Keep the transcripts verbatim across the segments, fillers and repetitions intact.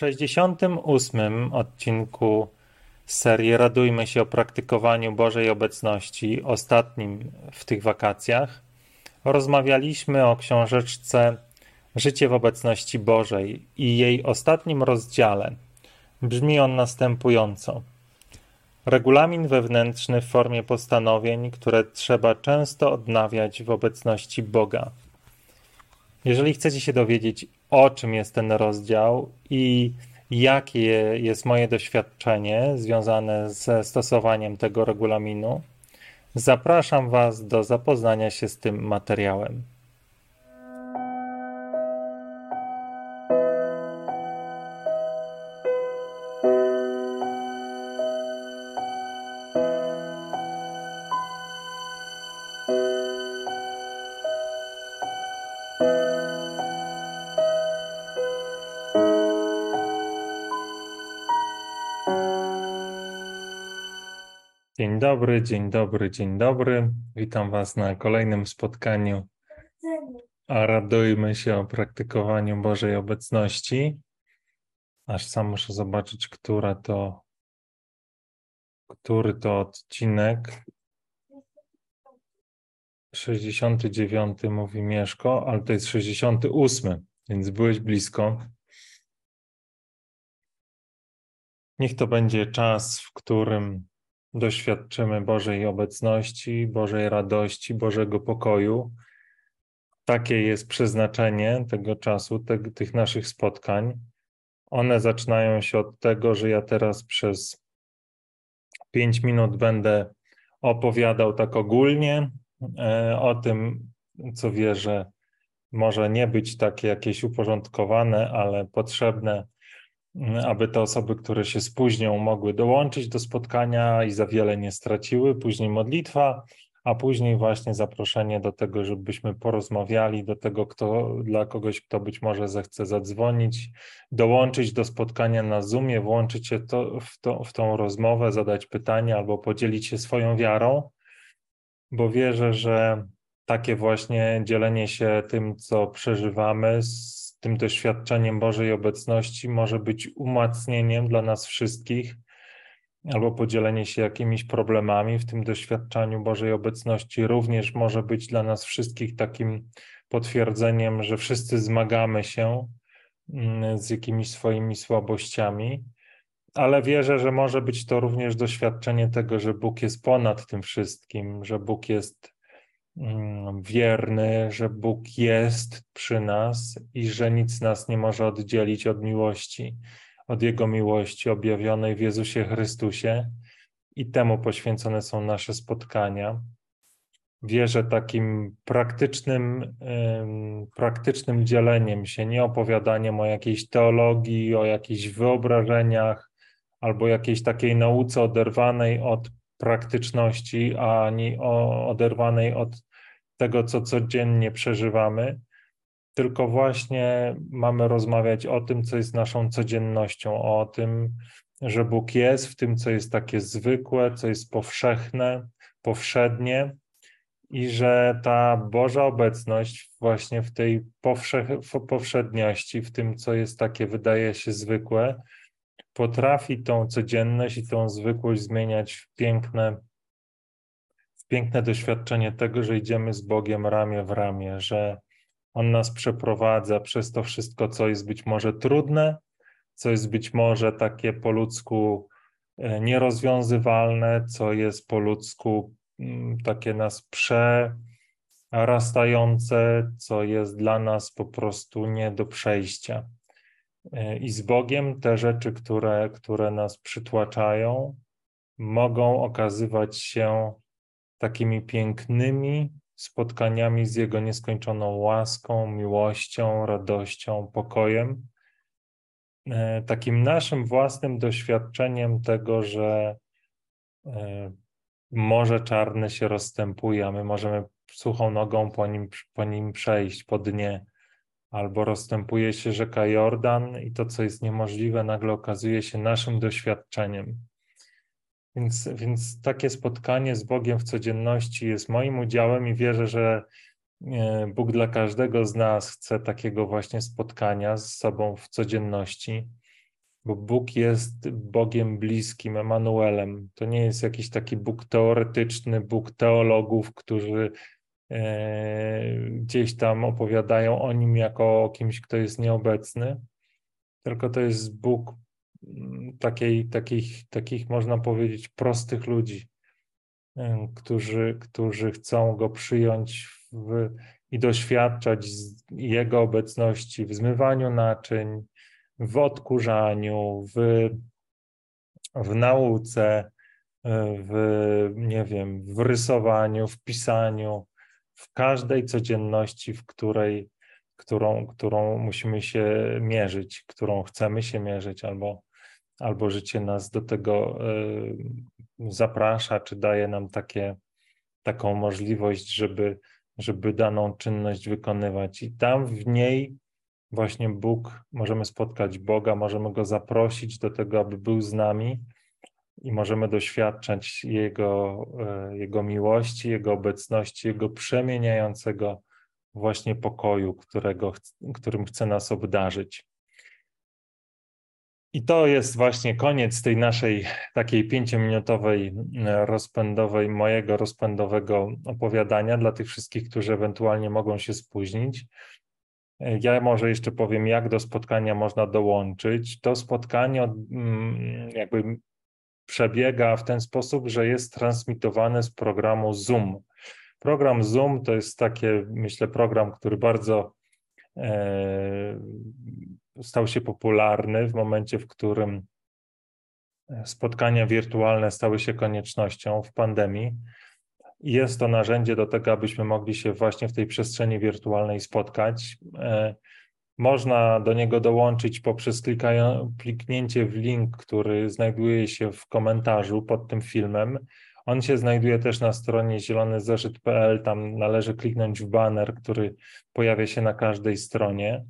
sześćdziesiątym ósmym odcinku z serii Radujmy się o praktykowaniu Bożej obecności, ostatnim w tych wakacjach, rozmawialiśmy o książeczce Życie w obecności Bożej i jej ostatnim rozdziale. Brzmi on następująco. Regulamin wewnętrzny w formie postanowień, które trzeba często odnawiać w obecności Boga. Jeżeli chcecie się dowiedzieć, o czym jest ten rozdział i jakie jest moje doświadczenie związane ze stosowaniem tego regulaminu, zapraszam Was do zapoznania się z tym materiałem. Dzień dobry, dzień dobry, dzień dobry. Witam Was na kolejnym spotkaniu. A radujmy się o praktykowaniu Bożej obecności. Aż sam muszę zobaczyć, która to, który to odcinek. sześćdziesiąty dziewiąty mówi Mieszko, ale to jest sześćdziesiąty ósmy, więc byłeś blisko. Niech to będzie czas, w którym doświadczymy Bożej obecności, Bożej radości, Bożego pokoju. Takie jest przeznaczenie tego czasu, te, tych naszych spotkań. One zaczynają się od tego, że ja teraz przez pięć minut będę opowiadał tak ogólnie o tym, co wierzę, może nie być takie jakieś uporządkowane, ale potrzebne, aby te osoby, które się spóźnią, mogły dołączyć do spotkania i za wiele nie straciły, później modlitwa, a później właśnie zaproszenie do tego, żebyśmy porozmawiali, do tego, kto, dla kogoś, kto być może zechce zadzwonić, dołączyć do spotkania na Zoomie, włączyć się to, w, to, w tą rozmowę, zadać pytania albo podzielić się swoją wiarą, bo wierzę, że takie właśnie dzielenie się tym, co przeżywamy, tym doświadczeniem Bożej obecności może być umacnieniem dla nas wszystkich, albo podzielenie się jakimiś problemami w tym doświadczeniu Bożej obecności również może być dla nas wszystkich takim potwierdzeniem, że wszyscy zmagamy się z jakimiś swoimi słabościami, ale wierzę, że może być to również doświadczenie tego, że Bóg jest ponad tym wszystkim, że Bóg jest wierny, że Bóg jest przy nas i że nic nas nie może oddzielić od miłości, od Jego miłości objawionej w Jezusie Chrystusie i temu poświęcone są nasze spotkania. Wierzę takim praktycznym, praktycznym dzieleniem się, nie opowiadaniem o jakiejś teologii, o jakichś wyobrażeniach albo jakiejś takiej nauce oderwanej od praktyczności, ani o, oderwanej od tego, co codziennie przeżywamy, tylko właśnie mamy rozmawiać o tym, co jest naszą codziennością, o tym, że Bóg jest w tym, co jest takie zwykłe, co jest powszechne, powszednie i że ta Boża obecność właśnie w tej powsze- w powszedniości, w tym, co jest takie, wydaje się zwykłe, potrafi tą codzienność i tą zwykłość zmieniać w piękne, w piękne doświadczenie tego, że idziemy z Bogiem ramię w ramię, że On nas przeprowadza przez to wszystko, co jest być może trudne, co jest być może takie po ludzku nierozwiązywalne, co jest po ludzku takie nas przerastające, co jest dla nas po prostu nie do przejścia. I z Bogiem te rzeczy, które, które nas przytłaczają, mogą okazywać się takimi pięknymi spotkaniami z Jego nieskończoną łaską, miłością, radością, pokojem. Takim naszym własnym doświadczeniem tego, że morze czarne się rozstępuje, a my możemy suchą nogą po nim, po nim przejść, po dnie. Albo rozstępuje się rzeka Jordan i to, co jest niemożliwe, nagle okazuje się naszym doświadczeniem. Więc, więc takie spotkanie z Bogiem w codzienności jest moim udziałem i wierzę, że Bóg dla każdego z nas chce takiego właśnie spotkania z sobą w codzienności, bo Bóg jest Bogiem bliskim, Emanuelem. To nie jest jakiś taki Bóg teoretyczny, Bóg teologów, którzy gdzieś tam opowiadają o nim jako o kimś, kto jest nieobecny, tylko to jest Bóg takiej, takich, takich, można powiedzieć, prostych ludzi, którzy, którzy chcą Go przyjąć w, i doświadczać Jego obecności w zmywaniu naczyń, w odkurzaniu, w, w nauce, w, nie wiem, w rysowaniu, w pisaniu, w każdej codzienności, w której, którą, którą musimy się mierzyć, którą chcemy się mierzyć, albo, albo życie nas do tego y, zaprasza, czy daje nam takie, taką możliwość, żeby, żeby daną czynność wykonywać. I tam w niej właśnie Bóg, możemy spotkać Boga, możemy Go zaprosić do tego, aby był z nami i możemy doświadczać Jego, Jego miłości, Jego obecności, Jego przemieniającego właśnie pokoju, którego, którym chce nas obdarzyć. I to jest właśnie koniec tej naszej takiej pięciominutowej, rozpędowej, mojego rozpędowego opowiadania dla tych wszystkich, którzy ewentualnie mogą się spóźnić. Ja może jeszcze powiem, jak do spotkania można dołączyć. To spotkanie jakby przebiega w ten sposób, że jest transmitowane z programu Zoom. Program Zoom to jest taki, myślę, program, który bardzo e, stał się popularny w momencie, w którym spotkania wirtualne stały się koniecznością w pandemii. Jest to narzędzie do tego, abyśmy mogli się właśnie w tej przestrzeni wirtualnej spotkać. Można do niego dołączyć poprzez kliknięcie w link, który znajduje się w komentarzu pod tym filmem. On się znajduje też na stronie zielony zeszyt kropka pe el. Tam należy kliknąć w baner, który pojawia się na każdej stronie.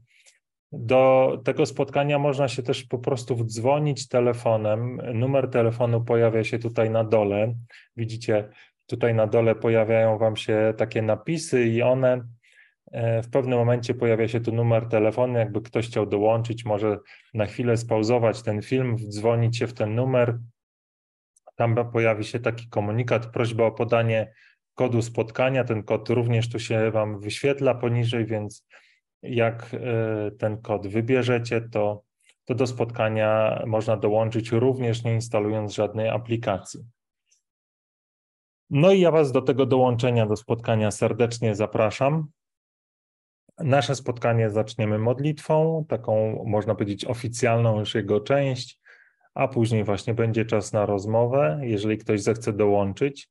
Do tego spotkania można się też po prostu wdzwonić telefonem. Numer telefonu pojawia się tutaj na dole. Widzicie, tutaj na dole pojawiają Wam się takie napisy i one w pewnym momencie pojawia się tu numer telefonu, jakby ktoś chciał dołączyć, może na chwilę spauzować ten film, wdzwonić się w ten numer. Tam pojawi się taki komunikat, prośba o podanie kodu spotkania. Ten kod również tu się Wam wyświetla poniżej, więc jak ten kod wybierzecie, to, to do spotkania można dołączyć również nie instalując żadnej aplikacji. No i ja Was do tego dołączenia, do spotkania serdecznie zapraszam. Nasze spotkanie zaczniemy modlitwą, taką można powiedzieć oficjalną już jego część, a później właśnie będzie czas na rozmowę, jeżeli ktoś zechce dołączyć,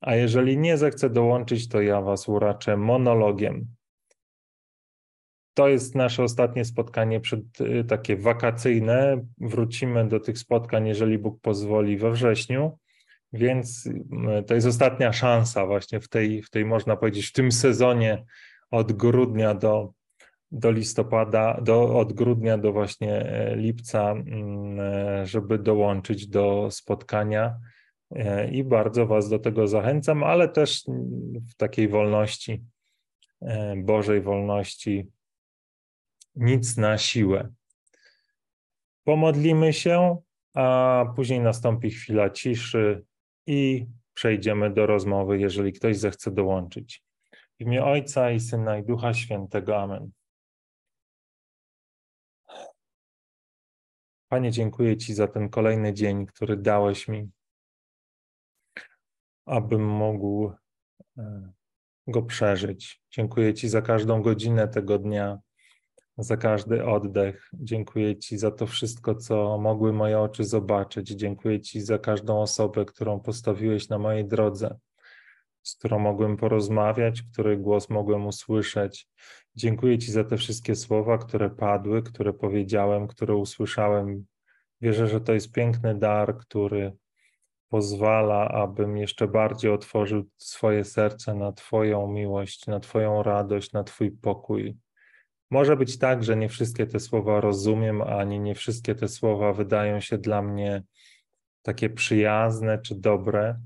a jeżeli nie zechce dołączyć, to ja Was uraczę monologiem. To jest nasze ostatnie spotkanie przed, takie wakacyjne. Wrócimy do tych spotkań, jeżeli Bóg pozwoli, we wrześniu. Więc to jest ostatnia szansa właśnie w tej, w tej można powiedzieć, w tym sezonie od grudnia do, do listopada, do, od grudnia do właśnie lipca, żeby dołączyć do spotkania i bardzo Was do tego zachęcam, ale też w takiej wolności, Bożej wolności, nic na siłę. Pomodlimy się, a później nastąpi chwila ciszy i przejdziemy do rozmowy, jeżeli ktoś zechce dołączyć. W imię Ojca i Syna i Ducha Świętego. Amen. Panie, dziękuję Ci za ten kolejny dzień, który dałeś mi, abym mógł go przeżyć. Dziękuję Ci za każdą godzinę tego dnia, za każdy oddech. Dziękuję Ci za to wszystko, co mogły moje oczy zobaczyć. Dziękuję Ci za każdą osobę, którą postawiłeś na mojej drodze, z którą mogłem porozmawiać, której głos mogłem usłyszeć. Dziękuję Ci za te wszystkie słowa, które padły, które powiedziałem, które usłyszałem. Wierzę, że to jest piękny dar, który pozwala, abym jeszcze bardziej otworzył swoje serce na Twoją miłość, na Twoją radość, na Twój pokój. Może być tak, że nie wszystkie te słowa rozumiem, ani nie wszystkie te słowa wydają się dla mnie takie przyjazne czy dobre,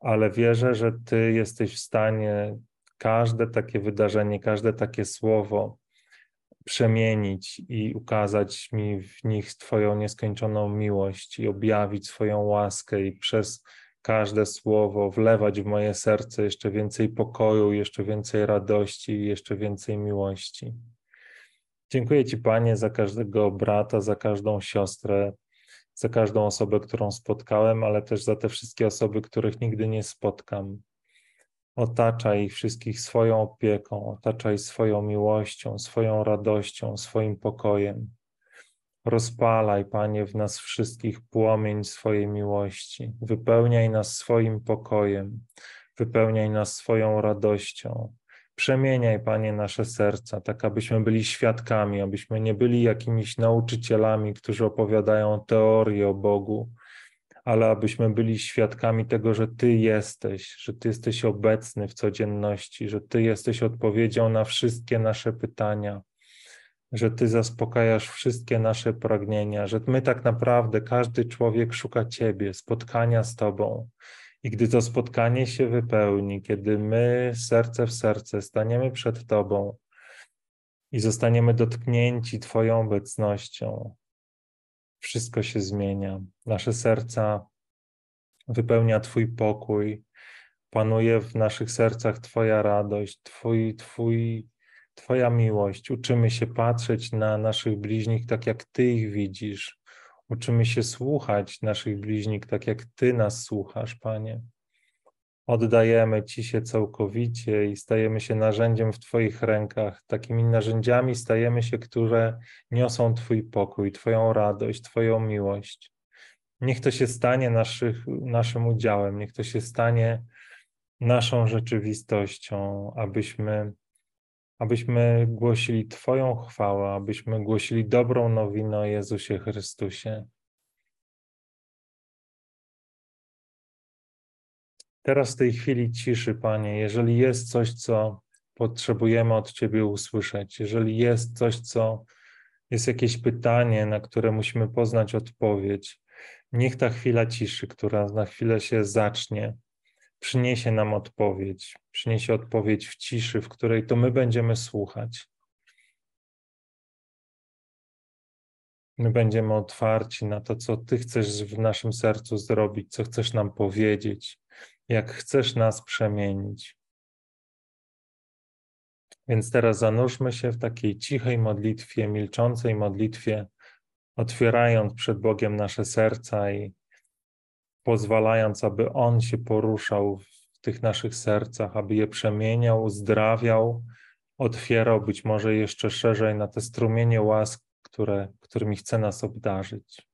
ale wierzę, że Ty jesteś w stanie każde takie wydarzenie, każde takie słowo przemienić i ukazać mi w nich Twoją nieskończoną miłość i objawić swoją łaskę i przez każde słowo wlewać w moje serce jeszcze więcej pokoju, jeszcze więcej radości i jeszcze więcej miłości. Dziękuję Ci, Panie, za każdego brata, za każdą siostrę, za każdą osobę, którą spotkałem, ale też za te wszystkie osoby, których nigdy nie spotkam. Otaczaj ich wszystkich swoją opieką, otaczaj swoją miłością, swoją radością, swoim pokojem. Rozpalaj, Panie, w nas wszystkich płomień swojej miłości. Wypełniaj nas swoim pokojem, wypełniaj nas swoją radością. Przemieniaj, Panie, nasze serca, tak abyśmy byli świadkami, abyśmy nie byli jakimiś nauczycielami, którzy opowiadają teorię o Bogu, ale abyśmy byli świadkami tego, że Ty jesteś, że Ty jesteś obecny w codzienności, że Ty jesteś odpowiedzią na wszystkie nasze pytania, że Ty zaspokajasz wszystkie nasze pragnienia, że my tak naprawdę, każdy człowiek szuka Ciebie, spotkania z Tobą. I gdy to spotkanie się wypełni, kiedy my serce w serce staniemy przed Tobą i zostaniemy dotknięci Twoją obecnością, wszystko się zmienia. Nasze serca wypełnia Twój pokój, panuje w naszych sercach Twoja radość, Twój, Twój, Twoja miłość. Uczymy się patrzeć na naszych bliźnich tak, jak Ty ich widzisz. Uczymy się słuchać naszych bliźnich, tak jak Ty nas słuchasz, Panie. Oddajemy Ci się całkowicie i stajemy się narzędziem w Twoich rękach. Takimi narzędziami stajemy się, które niosą Twój pokój, Twoją radość, Twoją miłość. Niech to się stanie naszych, naszym udziałem, niech to się stanie naszą rzeczywistością, abyśmy... abyśmy głosili Twoją chwałę, abyśmy głosili dobrą nowinę o Jezusie Chrystusie. Teraz w tej chwili ciszy, Panie, jeżeli jest coś, co potrzebujemy od Ciebie usłyszeć, jeżeli jest coś, co jest jakieś pytanie, na które musimy poznać odpowiedź, niech ta chwila ciszy, która na chwilę się zacznie, przyniesie nam odpowiedź, przyniesie odpowiedź w ciszy, w której to my będziemy słuchać. My będziemy otwarci na to, co Ty chcesz w naszym sercu zrobić, co chcesz nam powiedzieć, jak chcesz nas przemienić. Więc teraz zanurzmy się w takiej cichej modlitwie, milczącej modlitwie, otwierając przed Bogiem nasze serca i pozwalając, aby On się poruszał w tych naszych sercach, aby je przemieniał, uzdrawiał, otwierał być może jeszcze szerzej na te strumienie łask, które, którymi chce nas obdarzyć.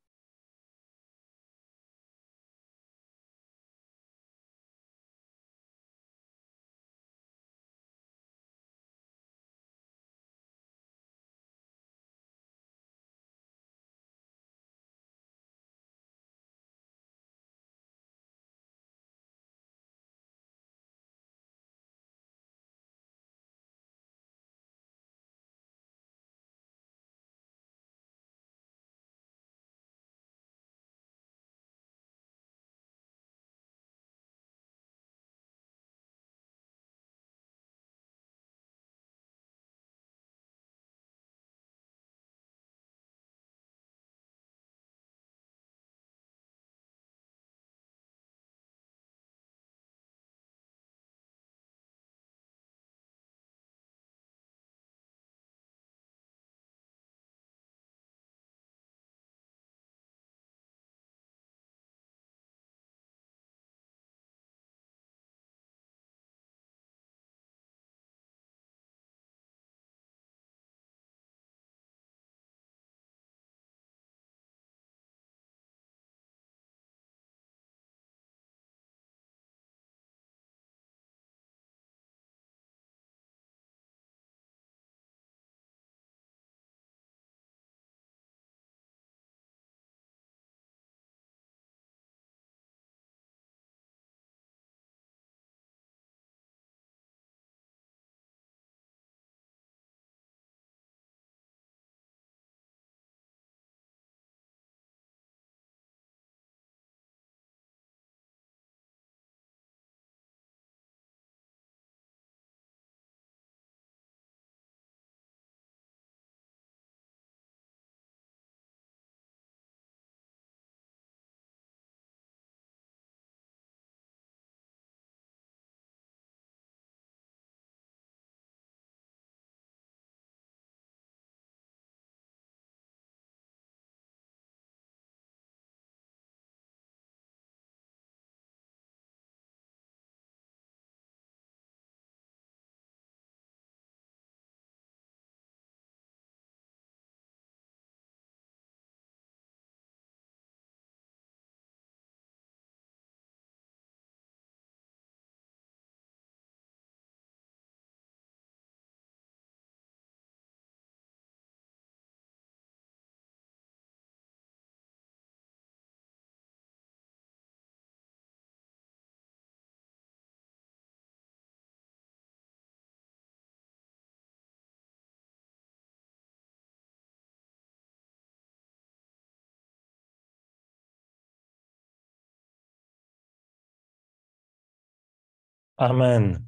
Amen.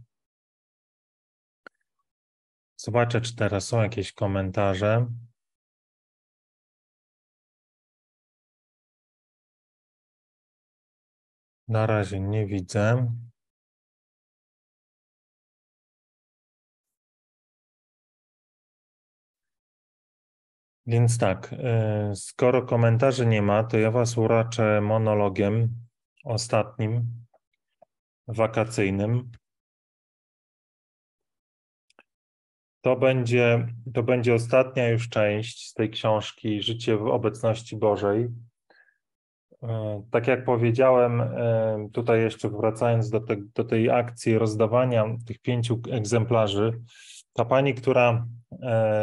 Zobaczę, czy teraz są jakieś komentarze. Na razie nie widzę. Więc tak, skoro komentarzy nie ma, to ja was uraczę monologiem ostatnim, wakacyjnym. To będzie, to będzie ostatnia już część z tej książki Życie w obecności Bożej. Tak jak powiedziałem, tutaj jeszcze wracając do, te, do tej akcji rozdawania tych pięciu egzemplarzy, ta pani, która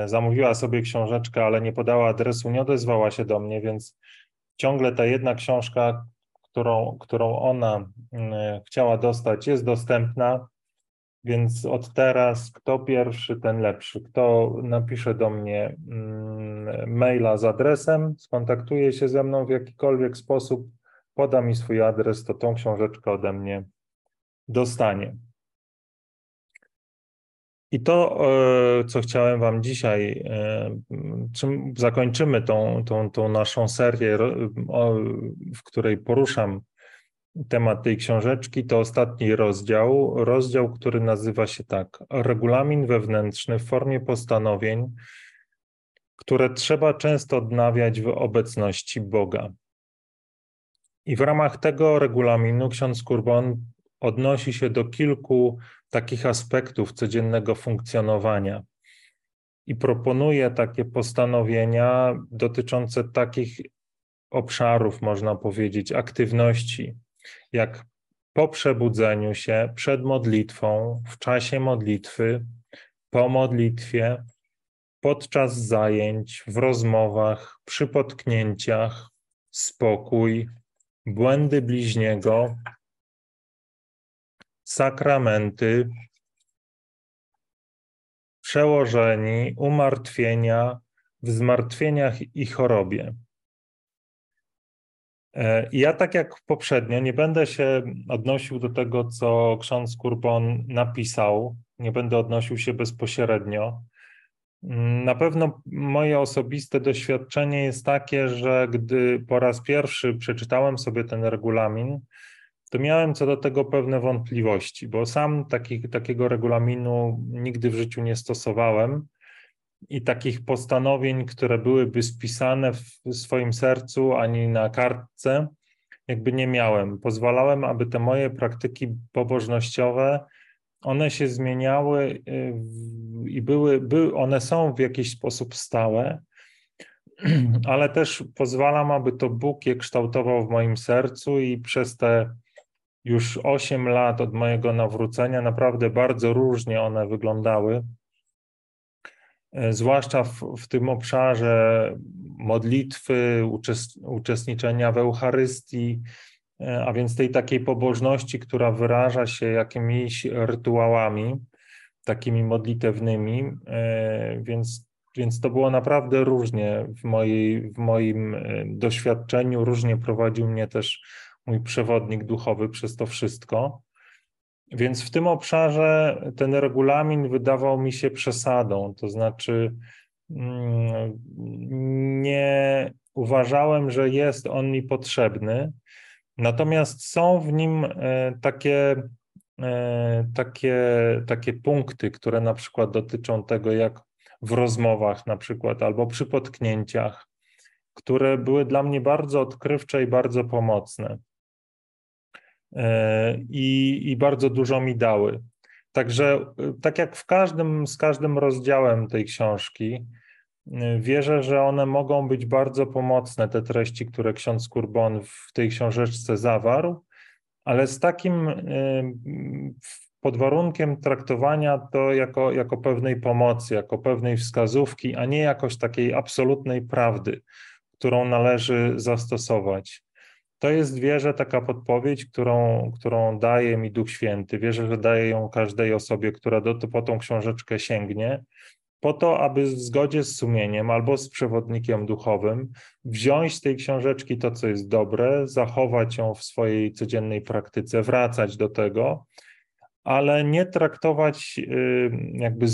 zamówiła sobie książeczkę, ale nie podała adresu, nie odezwała się do mnie, więc ciągle ta jedna książka, którą, którą ona chciała dostać, jest dostępna, więc od teraz kto pierwszy, ten lepszy. Kto napisze do mnie maila z adresem, skontaktuje się ze mną w jakikolwiek sposób, poda mi swój adres, to tą książeczkę ode mnie dostanie. I to, co chciałem wam dzisiaj, czym zakończymy tą, tą, tą naszą serię, w której poruszam temat tej książeczki, to ostatni rozdział, rozdział, który nazywa się tak, Regulamin wewnętrzny w formie postanowień, które trzeba często odnawiać w obecności Boga. I w ramach tego regulaminu ksiądz Courbon odnosi się do kilku takich aspektów codziennego funkcjonowania i proponuje takie postanowienia dotyczące takich obszarów, można powiedzieć, aktywności, jak po przebudzeniu się, przed modlitwą, w czasie modlitwy, po modlitwie, podczas zajęć, w rozmowach, przy potknięciach, spokój, błędy bliźniego, sakramenty, przełożeni, umartwienia, w zmartwieniach i chorobie. Ja tak jak poprzednio nie będę się odnosił do tego, co ksiądz Courbon napisał, nie będę odnosił się bezpośrednio. Na pewno moje osobiste doświadczenie jest takie, że gdy po raz pierwszy przeczytałem sobie ten regulamin, to miałem co do tego pewne wątpliwości, bo sam taki, takiego regulaminu nigdy w życiu nie stosowałem i takich postanowień, które byłyby spisane w swoim sercu ani na kartce, jakby nie miałem. Pozwalałem, aby te moje praktyki pobożnościowe, one się zmieniały i były, były one są w jakiś sposób stałe, ale też pozwalam, aby to Bóg je kształtował w moim sercu i przez te już osiem lat od mojego nawrócenia naprawdę bardzo różnie one wyglądały, zwłaszcza w, w tym obszarze modlitwy, uczest, uczestniczenia w Eucharystii, a więc tej takiej pobożności, która wyraża się jakimiś rytuałami, takimi modlitewnymi, więc, więc to było naprawdę różnie w, mojej, w moim doświadczeniu, różnie prowadził mnie też mój przewodnik duchowy przez to wszystko. Więc w tym obszarze ten regulamin wydawał mi się przesadą, to znaczy nie uważałem, że jest on mi potrzebny, natomiast są w nim takie, takie, takie punkty, które na przykład dotyczą tego, jak w rozmowach na przykład albo przy potknięciach, które były dla mnie bardzo odkrywcze i bardzo pomocne. I, i bardzo dużo mi dały. Także tak jak w każdym, z każdym rozdziałem tej książki, wierzę, że one mogą być bardzo pomocne, te treści, które ksiądz Courbon w tej książeczce zawarł, ale z takim pod warunkiem traktowania to jako, jako pewnej pomocy, jako pewnej wskazówki, a nie jakoś takiej absolutnej prawdy, którą należy zastosować. To jest, wierzę, taka podpowiedź, którą, którą daje mi Duch Święty. Wierzę, że daje ją każdej osobie, która do, po tą książeczkę sięgnie, po to, aby w zgodzie z sumieniem albo z przewodnikiem duchowym wziąć z tej książeczki to, co jest dobre, zachować ją w swojej codziennej praktyce, wracać do tego, ale nie traktować jakby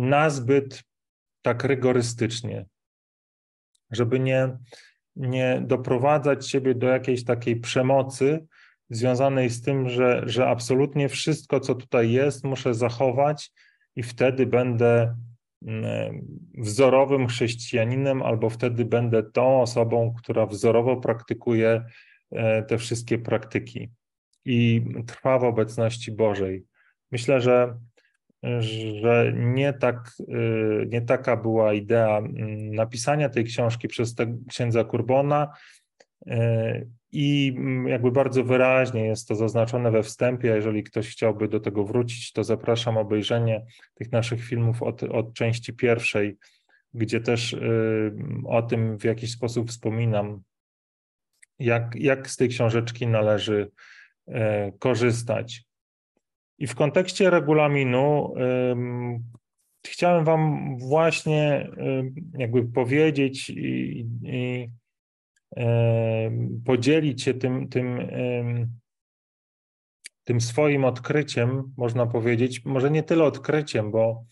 nazbyt tak rygorystycznie, żeby nie, nie doprowadzać siebie do jakiejś takiej przemocy związanej z tym, że, że absolutnie wszystko, co tutaj jest, muszę zachować i wtedy będę wzorowym chrześcijaninem albo wtedy będę tą osobą, która wzorowo praktykuje te wszystkie praktyki i trwa w obecności Bożej. Myślę, że, że nie, tak, nie taka była idea napisania tej książki przez te, księdza Courbona i jakby bardzo wyraźnie jest to zaznaczone we wstępie. Jeżeli ktoś chciałby do tego wrócić, to zapraszam obejrzenie tych naszych filmów od, od części pierwszej, gdzie też o tym w jakiś sposób wspominam, jak, jak z tej książeczki należy korzystać. I w kontekście regulaminu um, chciałem wam właśnie um, jakby powiedzieć i, i um, podzielić się tym, tym, um, tym swoim odkryciem, można powiedzieć, może nie tyle odkryciem, bo,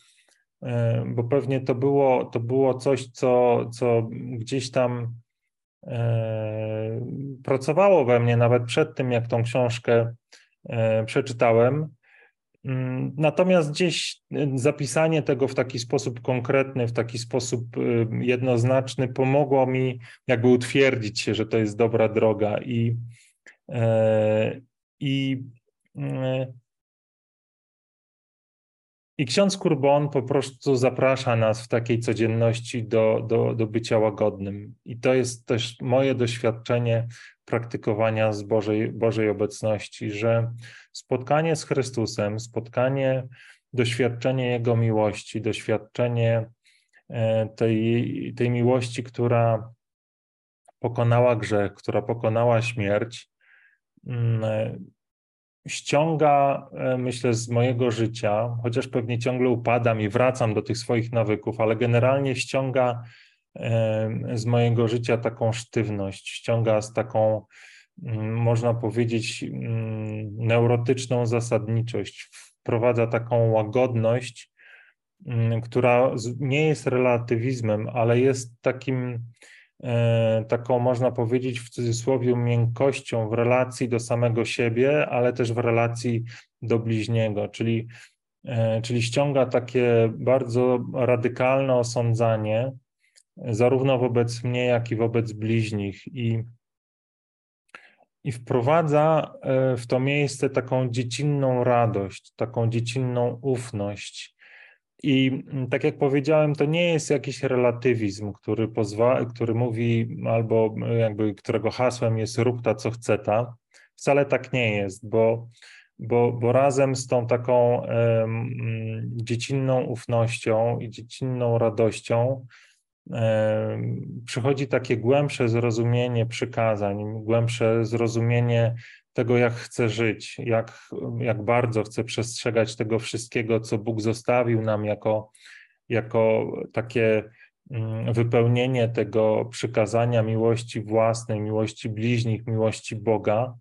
um, bo pewnie to było, to było coś, co, co gdzieś tam pracowało we mnie nawet przed tym, jak tą książkę przeczytałem. Natomiast gdzieś zapisanie tego w taki sposób konkretny, w taki sposób jednoznaczny pomogło mi jakby utwierdzić się, że to jest dobra droga i, i, i ksiądz Courbon po prostu zaprasza nas w takiej codzienności do, do, do bycia łagodnym. I to jest też moje doświadczenie praktykowania z Bożej, Bożej obecności, że spotkanie z Chrystusem, spotkanie, doświadczenie Jego miłości, doświadczenie tej, tej miłości, która pokonała grzech, która pokonała śmierć, ściąga, myślę, z mojego życia, chociaż pewnie ciągle upadam i wracam do tych swoich nawyków, ale generalnie ściąga z mojego życia taką sztywność, ściąga z taką, można powiedzieć, neurotyczną zasadniczość, wprowadza taką łagodność, która nie jest relatywizmem, ale jest takim, taką, można powiedzieć, w cudzysłowie, miękkością w relacji do samego siebie, ale też w relacji do bliźniego, czyli, czyli ściąga takie bardzo radykalne osądzanie zarówno wobec mnie, jak i wobec bliźnich i, i wprowadza w to miejsce taką dziecinną radość, taką dziecinną ufność. I tak jak powiedziałem, to nie jest jakiś relatywizm, który, pozwa, który mówi, albo jakby którego hasłem jest rób ta, co chce ta. Wcale tak nie jest, bo, bo, bo razem z tą taką um, dziecinną ufnością i dziecinną radością um, przychodzi takie głębsze zrozumienie przykazań, głębsze zrozumienie tego, jak chcę żyć, jak, jak bardzo chcę przestrzegać tego wszystkiego, co Bóg zostawił nam jako, jako takie wypełnienie tego przykazania miłości własnej, miłości bliźnich, miłości Boga,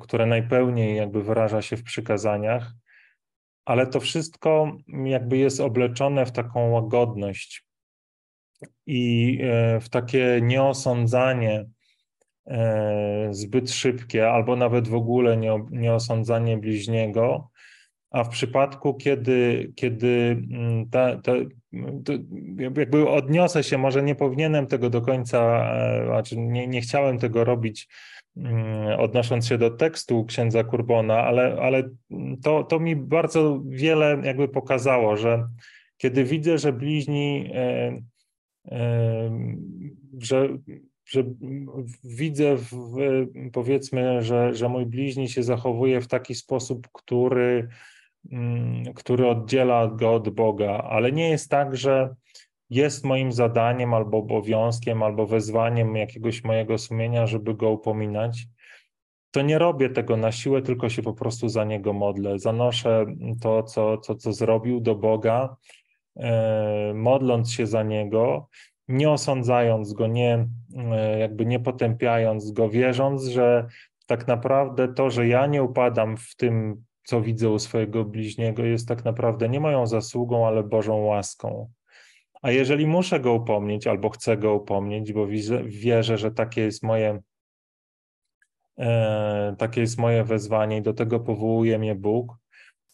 które najpełniej jakby wyraża się w przykazaniach, ale to wszystko jakby jest obleczone w taką łagodność i w takie nieosądzanie zbyt szybkie, albo nawet w ogóle nie, nieosądzanie bliźniego, a w przypadku, kiedy, kiedy ta, ta, to jakby odniosę się, może nie powinienem tego do końca, znaczy nie, nie chciałem tego robić, odnosząc się do tekstu księdza Courbona, ale, ale to, to mi bardzo wiele jakby pokazało, że kiedy widzę, że bliźni, że że widzę, w, powiedzmy, że, że mój bliźni się zachowuje w taki sposób, który, który oddziela go od Boga, ale nie jest tak, że jest moim zadaniem albo obowiązkiem, albo wezwaniem jakiegoś mojego sumienia, żeby go upominać. To nie robię tego na siłę, tylko się po prostu za niego modlę. Zanoszę to, co, co, co zrobił, do Boga, modląc się za niego, nie osądzając go, nie, jakby nie potępiając go, wierząc, że tak naprawdę to, że ja nie upadam w tym, co widzę u swojego bliźniego, jest tak naprawdę nie moją zasługą, ale Bożą łaską. A jeżeli muszę go upomnieć albo chcę go upomnieć, bo wierzę, że takie jest moje, e, takie jest moje wezwanie i do tego powołuje mnie Bóg,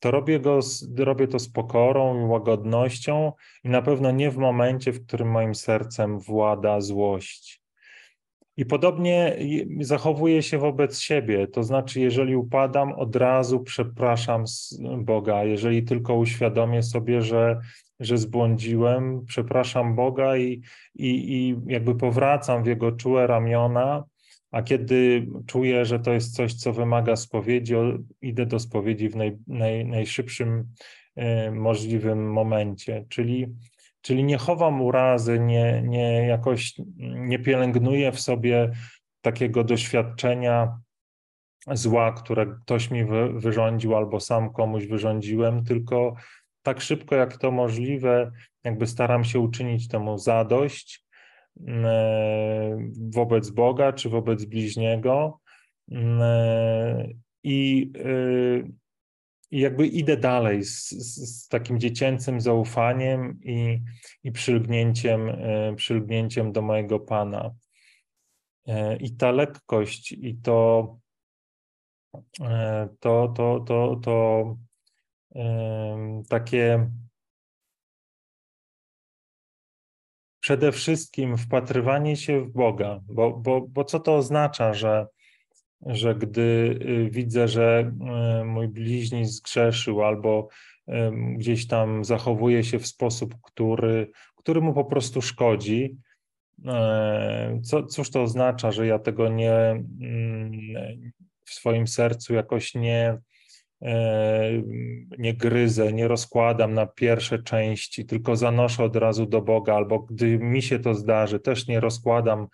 to robię, go, robię to z pokorą i łagodnością i na pewno nie w momencie, w którym moim sercem włada złość. I podobnie zachowuję się wobec siebie, to znaczy jeżeli upadam, od razu przepraszam Boga, jeżeli tylko uświadomię sobie, że, że zbłądziłem, przepraszam Boga i, i, i jakby powracam w Jego czułe ramiona, a kiedy czuję, że to jest coś, co wymaga spowiedzi, idę do spowiedzi w naj, naj, najszybszym y, możliwym momencie, czyli... Czyli nie chowam urazy, nie, nie jakoś nie pielęgnuję w sobie takiego doświadczenia zła, które ktoś mi wyrządził albo sam komuś wyrządziłem, tylko tak szybko jak to możliwe, jakby staram się uczynić temu zadość wobec Boga czy wobec bliźniego i I jakby idę dalej z, z, z takim dziecięcym zaufaniem i, i przylgnięciem, y, przylgnięciem do mojego Pana. Y, I ta lekkość i to, y, to, to, to, to y, takie przede wszystkim wpatrywanie się w Boga, bo, bo, bo co to oznacza, że że gdy widzę, że mój bliźni zgrzeszył albo gdzieś tam zachowuje się w sposób, który, który mu po prostu szkodzi, co, cóż to oznacza, że ja tego nie w swoim sercu jakoś nie, nie gryzę, nie rozkładam na pierwsze części, tylko zanoszę od razu do Boga, albo gdy mi się to zdarzy, też nie rozkładam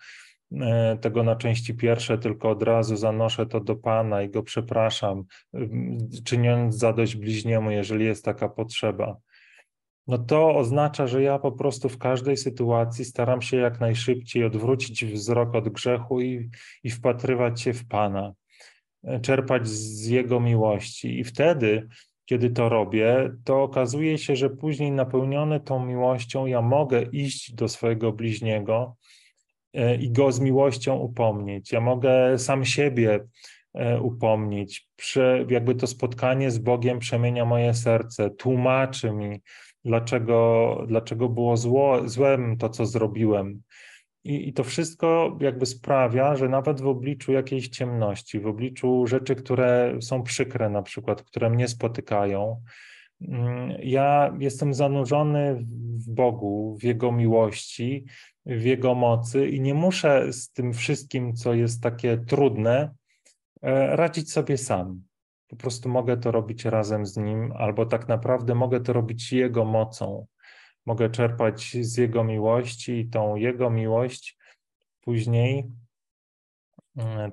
tego na części pierwsze, tylko od razu zanoszę to do Pana i Go przepraszam, czyniąc zadość bliźniemu, jeżeli jest taka potrzeba. No to oznacza, że ja po prostu w każdej sytuacji staram się jak najszybciej odwrócić wzrok od grzechu i, i wpatrywać się w Pana, czerpać z Jego miłości. I wtedy, kiedy to robię, to okazuje się, że później napełniony tą miłością ja mogę iść do swojego bliźniego i go z miłością upomnieć. Ja mogę sam siebie upomnieć. Prze, jakby to spotkanie z Bogiem przemienia moje serce, tłumaczy mi, dlaczego, dlaczego było zło, złem to, co zrobiłem. I, I to wszystko jakby sprawia, że nawet w obliczu jakiejś ciemności, w obliczu rzeczy, które są przykre na przykład, które mnie spotykają, ja jestem zanurzony w Bogu, w Jego miłości, w Jego mocy i nie muszę z tym wszystkim, co jest takie trudne, radzić sobie sam. Po prostu mogę to robić razem z Nim, albo tak naprawdę mogę to robić Jego mocą. Mogę czerpać z Jego miłości i tą Jego miłość później,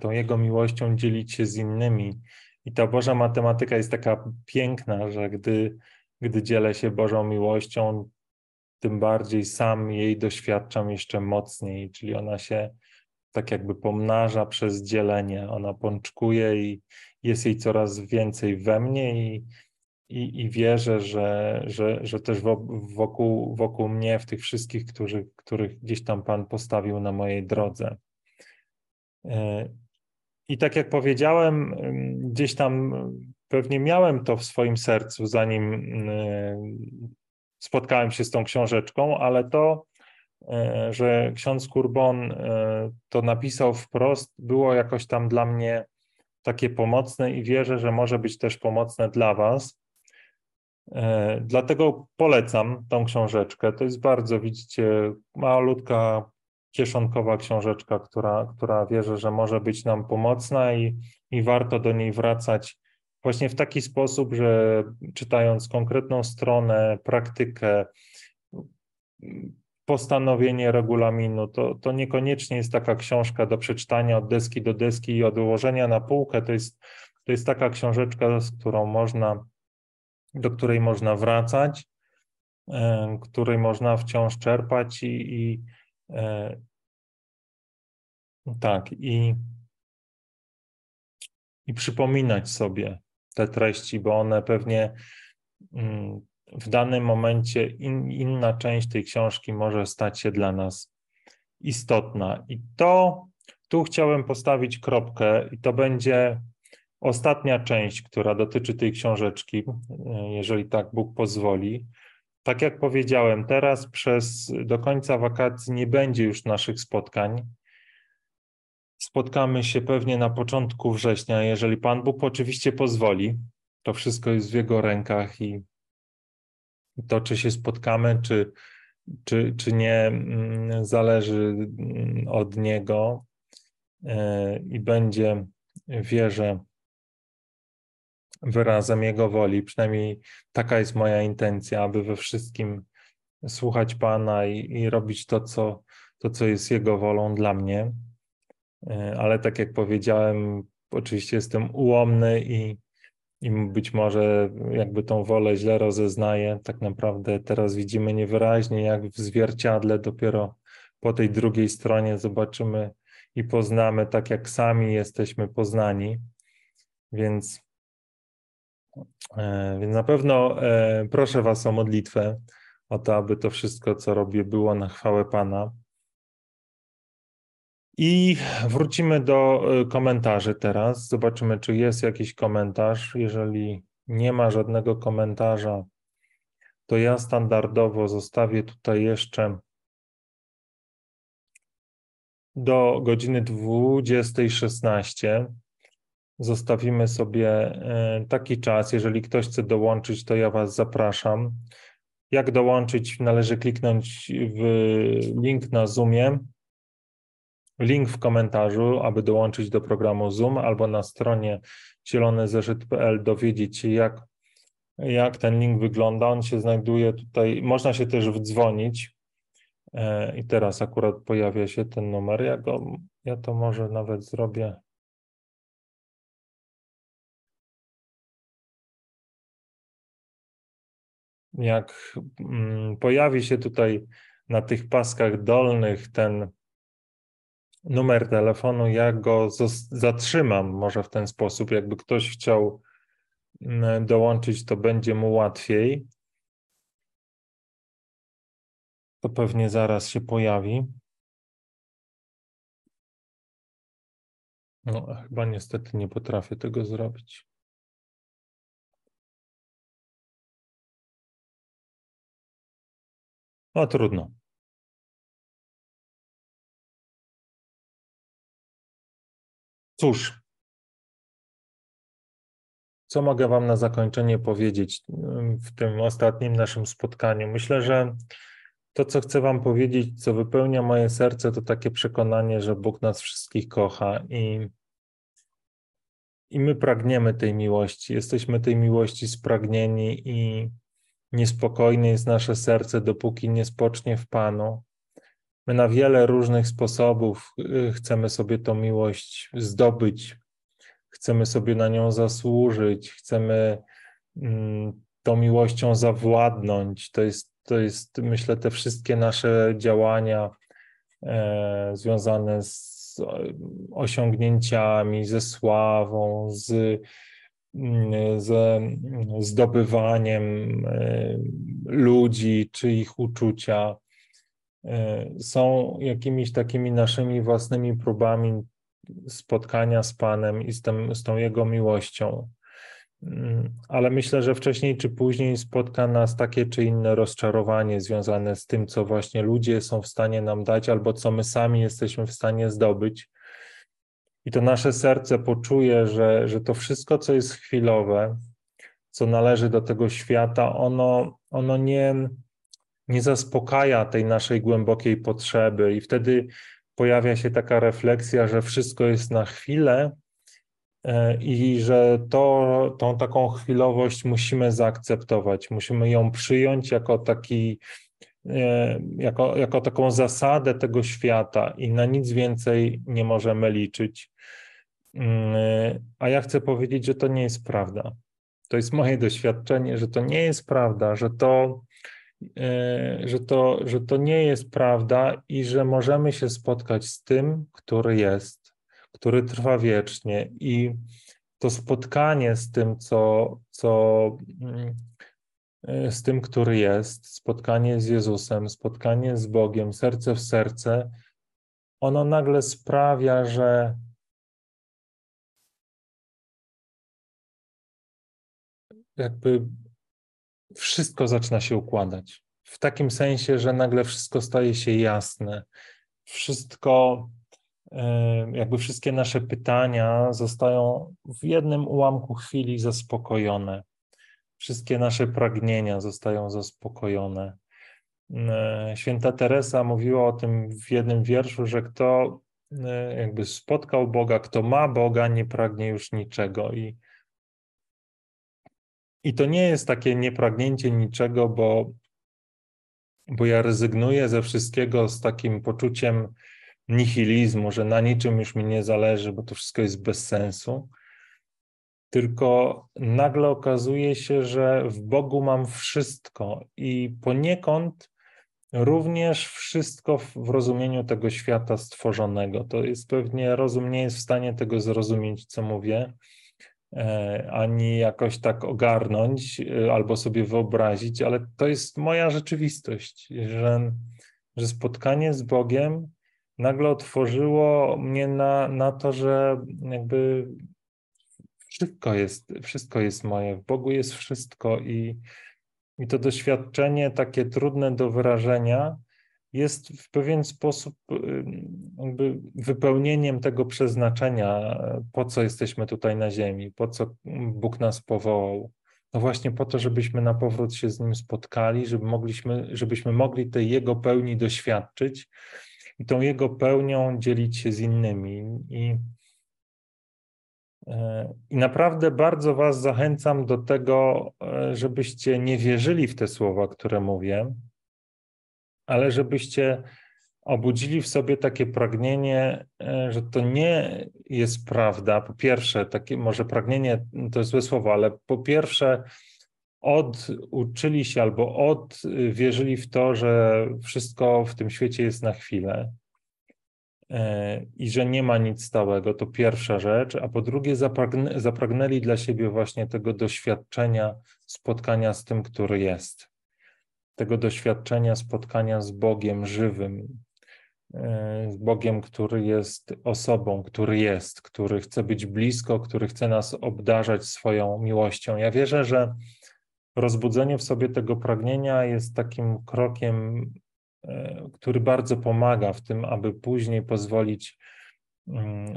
tą Jego miłością dzielić się z innymi. I ta Boża matematyka jest taka piękna, że gdy, gdy dzielę się Bożą miłością, tym bardziej sam jej doświadczam jeszcze mocniej, czyli ona się tak jakby pomnaża przez dzielenie, ona pączkuje i jest jej coraz więcej we mnie i, i, i wierzę, że, że, że też wokół, wokół mnie, w tych wszystkich, którzy, których gdzieś tam Pan postawił na mojej drodze. I tak jak powiedziałem, gdzieś tam pewnie miałem to w swoim sercu, zanim spotkałem się z tą książeczką, ale to, że ksiądz Courbon to napisał wprost, było jakoś tam dla mnie takie pomocne i wierzę, że może być też pomocne dla Was. Dlatego polecam tą książeczkę. To jest bardzo, widzicie, malutka, kieszonkowa książeczka, która, która wierzę, że może być nam pomocna i, i warto do niej wracać właśnie w taki sposób, że czytając konkretną stronę, praktykę, postanowienie regulaminu, to, to niekoniecznie jest taka książka do przeczytania od deski do deski i odłożenia na półkę. To jest, to jest taka książeczka, z którą można, do której można wracać, y, której można wciąż czerpać i, i y, tak i, i przypominać sobie, te treści, bo one pewnie w danym momencie in, inna część tej książki może stać się dla nas istotna. I to tu chciałem postawić kropkę i to będzie ostatnia część, która dotyczy tej książeczki, jeżeli tak Bóg pozwoli. Tak jak powiedziałem, teraz przez do końca wakacji nie będzie już naszych spotkań. Spotkamy się pewnie na początku września, jeżeli Pan Bóg oczywiście pozwoli. To wszystko jest w Jego rękach i to, czy się spotkamy, czy, czy, czy nie, zależy od Niego i będzie, wierzę, wyrazem Jego woli. Przynajmniej taka jest moja intencja, aby we wszystkim słuchać Pana i, i robić to co, to, co jest Jego wolą dla mnie. Ale tak jak powiedziałem, oczywiście jestem ułomny i, i być może jakby tą wolę źle rozeznaję. Tak naprawdę teraz widzimy niewyraźnie, jak w zwierciadle, dopiero po tej drugiej stronie zobaczymy i poznamy tak, jak sami jesteśmy poznani. Więc, więc na pewno proszę Was o modlitwę, o to, aby to wszystko, co robię, było na chwałę Pana. I wrócimy do komentarzy teraz. Zobaczymy, czy jest jakiś komentarz. Jeżeli nie ma żadnego komentarza, to ja standardowo zostawię tutaj jeszcze do godziny dwudziestej szesnaście. Zostawimy sobie taki czas. Jeżeli ktoś chce dołączyć, to ja Was zapraszam. Jak dołączyć? Należy kliknąć w link na Zoomie. Link w komentarzu, aby dołączyć do programu Zoom, albo na stronie zielony zeszyt kropka p l dowiedzieć się, jak, jak ten link wygląda. On się znajduje tutaj, można się też wdzwonić i teraz akurat pojawia się ten numer. Ja, go, ja to może nawet zrobię. Jak pojawi się tutaj na tych paskach dolnych ten numer telefonu, ja go zatrzymam może w ten sposób. Jakby ktoś chciał dołączyć, to będzie mu łatwiej. To pewnie zaraz się pojawi. No, chyba niestety nie potrafię tego zrobić. No trudno. Cóż, co mogę Wam na zakończenie powiedzieć w tym ostatnim naszym spotkaniu? Myślę, że to, co chcę Wam powiedzieć, co wypełnia moje serce, to takie przekonanie, że Bóg nas wszystkich kocha i, i my pragniemy tej miłości. Jesteśmy tej miłości spragnieni i niespokojne jest nasze serce, dopóki nie spocznie w Panu. My na wiele różnych sposobów chcemy sobie tą miłość zdobyć, chcemy sobie na nią zasłużyć, chcemy tą miłością zawładnąć. To jest, to jest myślę, te wszystkie nasze działania e, związane z osiągnięciami, ze sławą, z, ze zdobywaniem e, ludzi czy ich uczucia. Są jakimiś takimi naszymi własnymi próbami spotkania z Panem i z, tym, z tą Jego miłością. Ale myślę, że wcześniej czy później spotka nas takie czy inne rozczarowanie związane z tym, co właśnie ludzie są w stanie nam dać albo co my sami jesteśmy w stanie zdobyć. I to nasze serce poczuje, że, że to wszystko, co jest chwilowe, co należy do tego świata, ono, ono nie... nie zaspokaja tej naszej głębokiej potrzeby i wtedy pojawia się taka refleksja, że wszystko jest na chwilę i że to, tą taką chwilowość musimy zaakceptować, musimy ją przyjąć jako, taki, jako, jako taką zasadę tego świata i na nic więcej nie możemy liczyć. A ja chcę powiedzieć, że to nie jest prawda. To jest moje doświadczenie, że to nie jest prawda, że to Że to, że to nie jest prawda i że możemy się spotkać z tym, który jest, który trwa wiecznie i to spotkanie z tym, co, co, z tym, który jest, spotkanie z Jezusem, spotkanie z Bogiem, serce w serce, ono nagle sprawia, że jakby wszystko zaczyna się układać. W takim sensie, że nagle wszystko staje się jasne. Wszystko, jakby wszystkie nasze pytania zostają w jednym ułamku chwili zaspokojone. Wszystkie nasze pragnienia zostają zaspokojone. Święta Teresa mówiła o tym w jednym wierszu, że kto jakby spotkał Boga, kto ma Boga, nie pragnie już niczego. I I to nie jest takie niepragnięcie niczego, bo, bo ja rezygnuję ze wszystkiego z takim poczuciem nihilizmu, że na niczym już mi nie zależy, bo to wszystko jest bez sensu. Tylko nagle okazuje się, że w Bogu mam wszystko i poniekąd również wszystko w rozumieniu tego świata stworzonego. To jest pewnie, rozum nie jest w stanie tego zrozumieć, co mówię, ani jakoś tak ogarnąć albo sobie wyobrazić, ale to jest moja rzeczywistość, że, że spotkanie z Bogiem nagle otworzyło mnie na, na to, że jakby wszystko jest, wszystko jest moje, w Bogu jest wszystko i, i to doświadczenie takie trudne do wyrażenia jest w pewien sposób jakby wypełnieniem tego przeznaczenia, po co jesteśmy tutaj na ziemi, po co Bóg nas powołał. No właśnie po to, żebyśmy na powrót się z Nim spotkali, żeby mogliśmy, żebyśmy mogli tej Jego pełni doświadczyć i tą Jego pełnią dzielić się z innymi. I, i naprawdę bardzo Was zachęcam do tego, żebyście nie wierzyli w te słowa, które mówię, ale żebyście obudzili w sobie takie pragnienie, że to nie jest prawda. Po pierwsze, takie może pragnienie to jest złe słowo, ale po pierwsze oduczyli się albo odwierzyli w to, że wszystko w tym świecie jest na chwilę i że nie ma nic stałego. To pierwsza rzecz. A po drugie zapragnę, zapragnęli dla siebie właśnie tego doświadczenia spotkania z tym, który jest. Tego doświadczenia spotkania z Bogiem żywym, z Bogiem, który jest osobą, który jest, który chce być blisko, który chce nas obdarzać swoją miłością. Ja wierzę, że rozbudzenie w sobie tego pragnienia jest takim krokiem, który bardzo pomaga w tym, aby później pozwolić,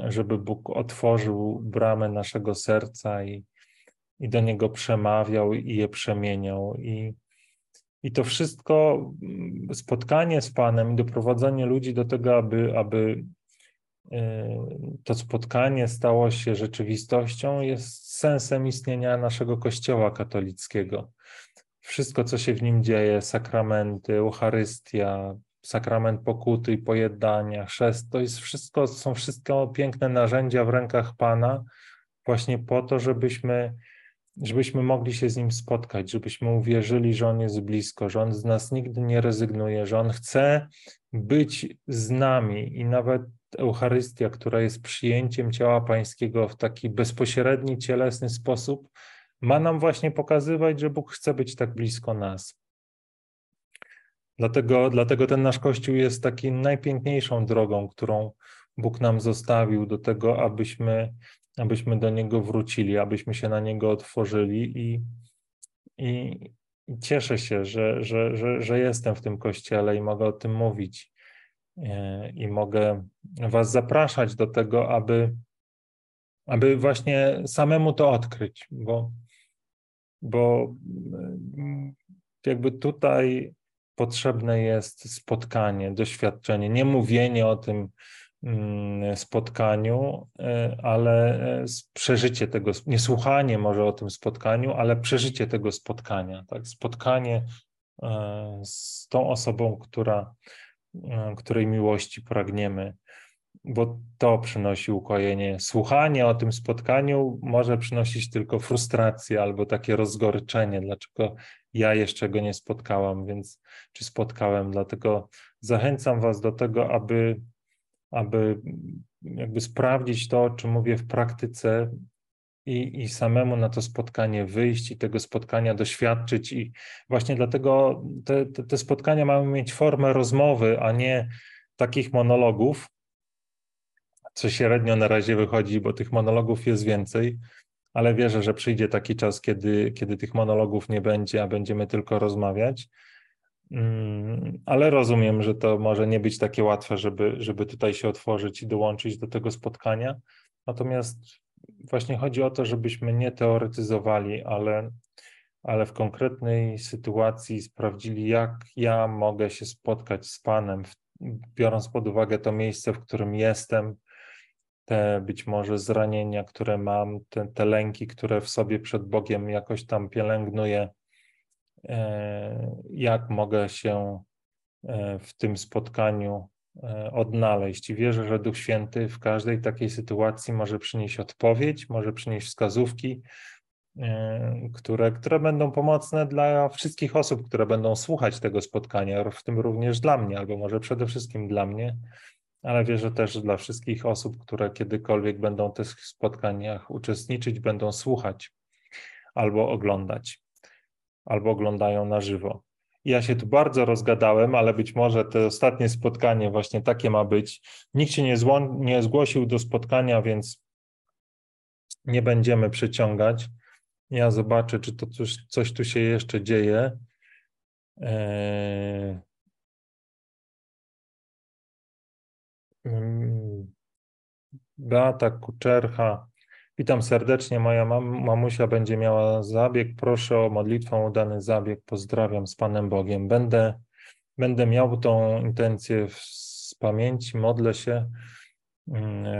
żeby Bóg otworzył bramę naszego serca i, i do Niego przemawiał i je przemieniał. I I to wszystko, spotkanie z Panem i doprowadzenie ludzi do tego, aby, aby to spotkanie stało się rzeczywistością, jest sensem istnienia naszego Kościoła katolickiego. Wszystko, co się w nim dzieje, sakramenty, Eucharystia, sakrament pokuty i pojednania, chrzest, to jest wszystko, są wszystko piękne narzędzia w rękach Pana właśnie po to, żebyśmy żebyśmy mogli się z Nim spotkać, żebyśmy uwierzyli, że On jest blisko, że On z nas nigdy nie rezygnuje, że On chce być z nami i nawet Eucharystia, która jest przyjęciem ciała Pańskiego w taki bezpośredni, cielesny sposób, ma nam właśnie pokazywać, że Bóg chce być tak blisko nas. Dlatego, dlatego ten nasz Kościół jest taką najpiękniejszą drogą, którą Bóg nam zostawił do tego, abyśmy abyśmy do Niego wrócili, abyśmy się na Niego otworzyli i, i cieszę się, że, że, że, że jestem w tym Kościele i mogę o tym mówić i mogę Was zapraszać do tego, aby, aby właśnie samemu to odkryć, bo, bo jakby tutaj potrzebne jest spotkanie, doświadczenie, nie mówienie o tym spotkaniu, ale przeżycie tego, nie słuchanie może o tym spotkaniu, ale przeżycie tego spotkania, tak? Spotkanie z tą osobą, która, której miłości pragniemy, bo to przynosi ukojenie. Słuchanie o tym spotkaniu może przynosić tylko frustrację albo takie rozgoryczenie, dlaczego ja jeszcze go nie spotkałam, więc czy spotkałem, dlatego zachęcam Was do tego, aby aby jakby sprawdzić to, o czym mówię w praktyce i, i samemu na to spotkanie wyjść i tego spotkania doświadczyć. I właśnie dlatego te, te, te spotkania mają mieć formę rozmowy, a nie takich monologów, co średnio na razie wychodzi, bo tych monologów jest więcej, ale wierzę, że przyjdzie taki czas, kiedy, kiedy tych monologów nie będzie, a będziemy tylko rozmawiać. Ale rozumiem, że to może nie być takie łatwe, żeby, żeby tutaj się otworzyć i dołączyć do tego spotkania. Natomiast właśnie chodzi o to, żebyśmy nie teoretyzowali, ale, ale w konkretnej sytuacji sprawdzili, jak ja mogę się spotkać z Panem, biorąc pod uwagę to miejsce, w którym jestem, te być może zranienia, które mam, te, te lęki, które w sobie przed Bogiem jakoś tam pielęgnuję. Jak mogę się w tym spotkaniu odnaleźć. I wierzę, że Duch Święty w każdej takiej sytuacji może przynieść odpowiedź, może przynieść wskazówki, które, które będą pomocne dla wszystkich osób, które będą słuchać tego spotkania, w tym również dla mnie, albo może przede wszystkim dla mnie, ale wierzę też dla wszystkich osób, które kiedykolwiek będą w tych spotkaniach uczestniczyć, będą słuchać albo oglądać. Albo oglądają na żywo. Ja się tu bardzo rozgadałem, ale być może to ostatnie spotkanie właśnie takie ma być. Nikt się nie, zło- nie zgłosił do spotkania, więc nie będziemy przeciągać. Ja zobaczę, czy to coś, coś tu się jeszcze dzieje. Yy... Beata Kuczercha. Witam serdecznie, moja mam, mamusia będzie miała zabieg, proszę o modlitwę, udany zabieg, pozdrawiam z Panem Bogiem. Będę, będę miał tą intencję w, z pamięci, modlę się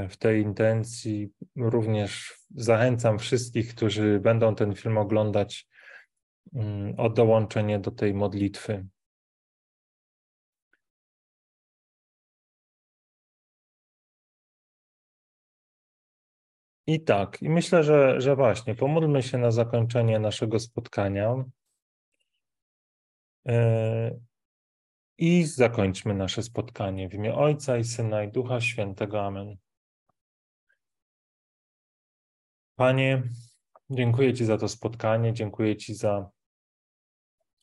w tej intencji. Również zachęcam wszystkich, którzy będą ten film oglądać, o dołączenie do tej modlitwy. I tak, i myślę, że, że właśnie pomódlmy się na zakończenie naszego spotkania i zakończmy nasze spotkanie w imię Ojca i Syna i Ducha Świętego. Amen. Panie, dziękuję Ci za to spotkanie, dziękuję Ci za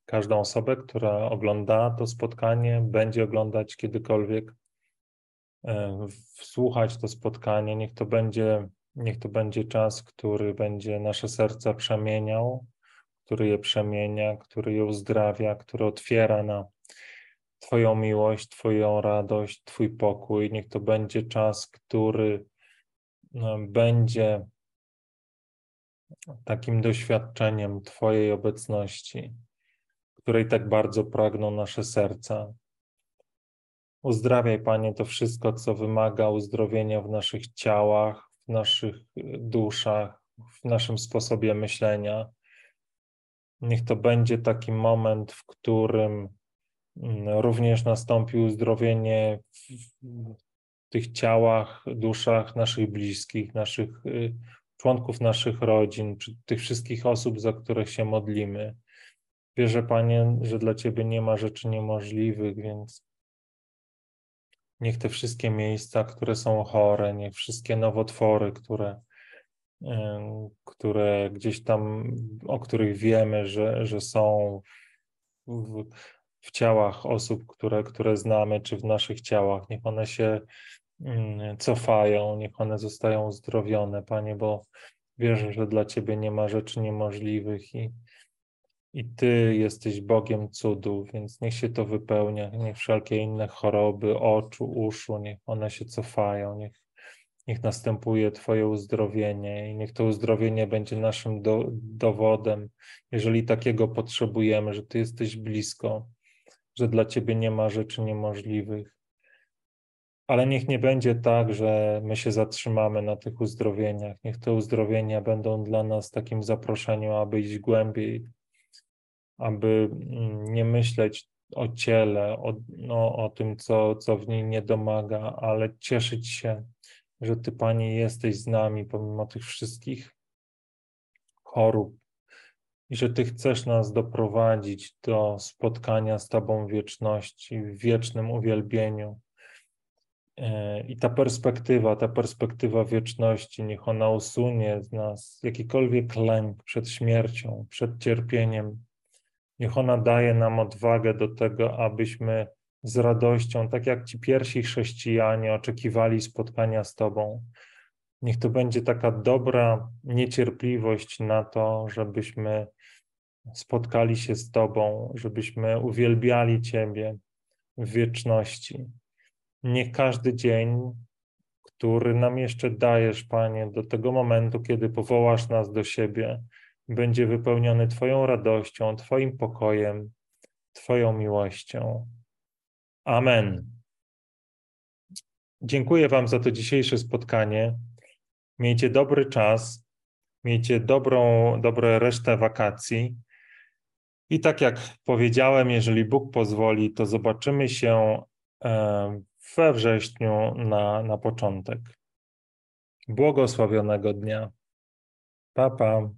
każdą osobę, która ogląda to spotkanie, będzie oglądać kiedykolwiek, słuchać to spotkanie, niech to będzie... Niech to będzie czas, który będzie nasze serca przemieniał, który je przemienia, który je uzdrawia, który otwiera na Twoją miłość, Twoją radość, Twój pokój. Niech to będzie czas, który będzie takim doświadczeniem Twojej obecności, której tak bardzo pragną nasze serca. Uzdrawiaj, Panie, to wszystko, co wymaga uzdrowienia w naszych ciałach, w naszych duszach, w naszym sposobie myślenia. Niech to będzie taki moment, w którym również nastąpi uzdrowienie w tych ciałach, duszach naszych bliskich, naszych członków naszych rodzin, tych wszystkich osób, za których się modlimy. Wierzę, Panie, że dla Ciebie nie ma rzeczy niemożliwych, więc niech te wszystkie miejsca, które są chore, niech wszystkie nowotwory, które, które gdzieś tam, o których wiemy, że, że są w, w ciałach osób, które, które znamy, czy w naszych ciałach, niech one się cofają, niech one zostają uzdrowione, Panie, bo wierzę, że dla Ciebie nie ma rzeczy niemożliwych i I Ty jesteś Bogiem cudu, więc niech się to wypełnia, niech wszelkie inne choroby oczu, uszu, niech one się cofają, niech, niech następuje Twoje uzdrowienie i niech to uzdrowienie będzie naszym do, dowodem, jeżeli takiego potrzebujemy, że Ty jesteś blisko, że dla Ciebie nie ma rzeczy niemożliwych. Ale niech nie będzie tak, że my się zatrzymamy na tych uzdrowieniach, niech te uzdrowienia będą dla nas takim zaproszeniem, aby iść głębiej, aby nie myśleć o ciele, o, no, o tym, co, co w niej nie domaga, ale cieszyć się, że Ty, Panie, jesteś z nami pomimo tych wszystkich chorób i że Ty chcesz nas doprowadzić do spotkania z Tobą w wieczności, w wiecznym uwielbieniu I ta perspektywa, ta perspektywa wieczności, niech ona usunie z nas jakikolwiek lęk przed śmiercią, przed cierpieniem. Niech ona daje nam odwagę do tego, abyśmy z radością, tak jak ci pierwsi chrześcijanie, oczekiwali spotkania z Tobą. Niech to będzie taka dobra niecierpliwość na to, żebyśmy spotkali się z Tobą, żebyśmy uwielbiali Ciebie w wieczności. Niech każdy dzień, który nam jeszcze dajesz, Panie, do tego momentu, kiedy powołasz nas do siebie, będzie wypełniony Twoją radością, Twoim pokojem, Twoją miłością. Amen. Dziękuję Wam za to dzisiejsze spotkanie. Miejcie dobry czas, miejcie dobrą, dobrą resztę wakacji. I tak jak powiedziałem, jeżeli Bóg pozwoli, to zobaczymy się we wrześniu na, na początek. Błogosławionego dnia. Pa, pa.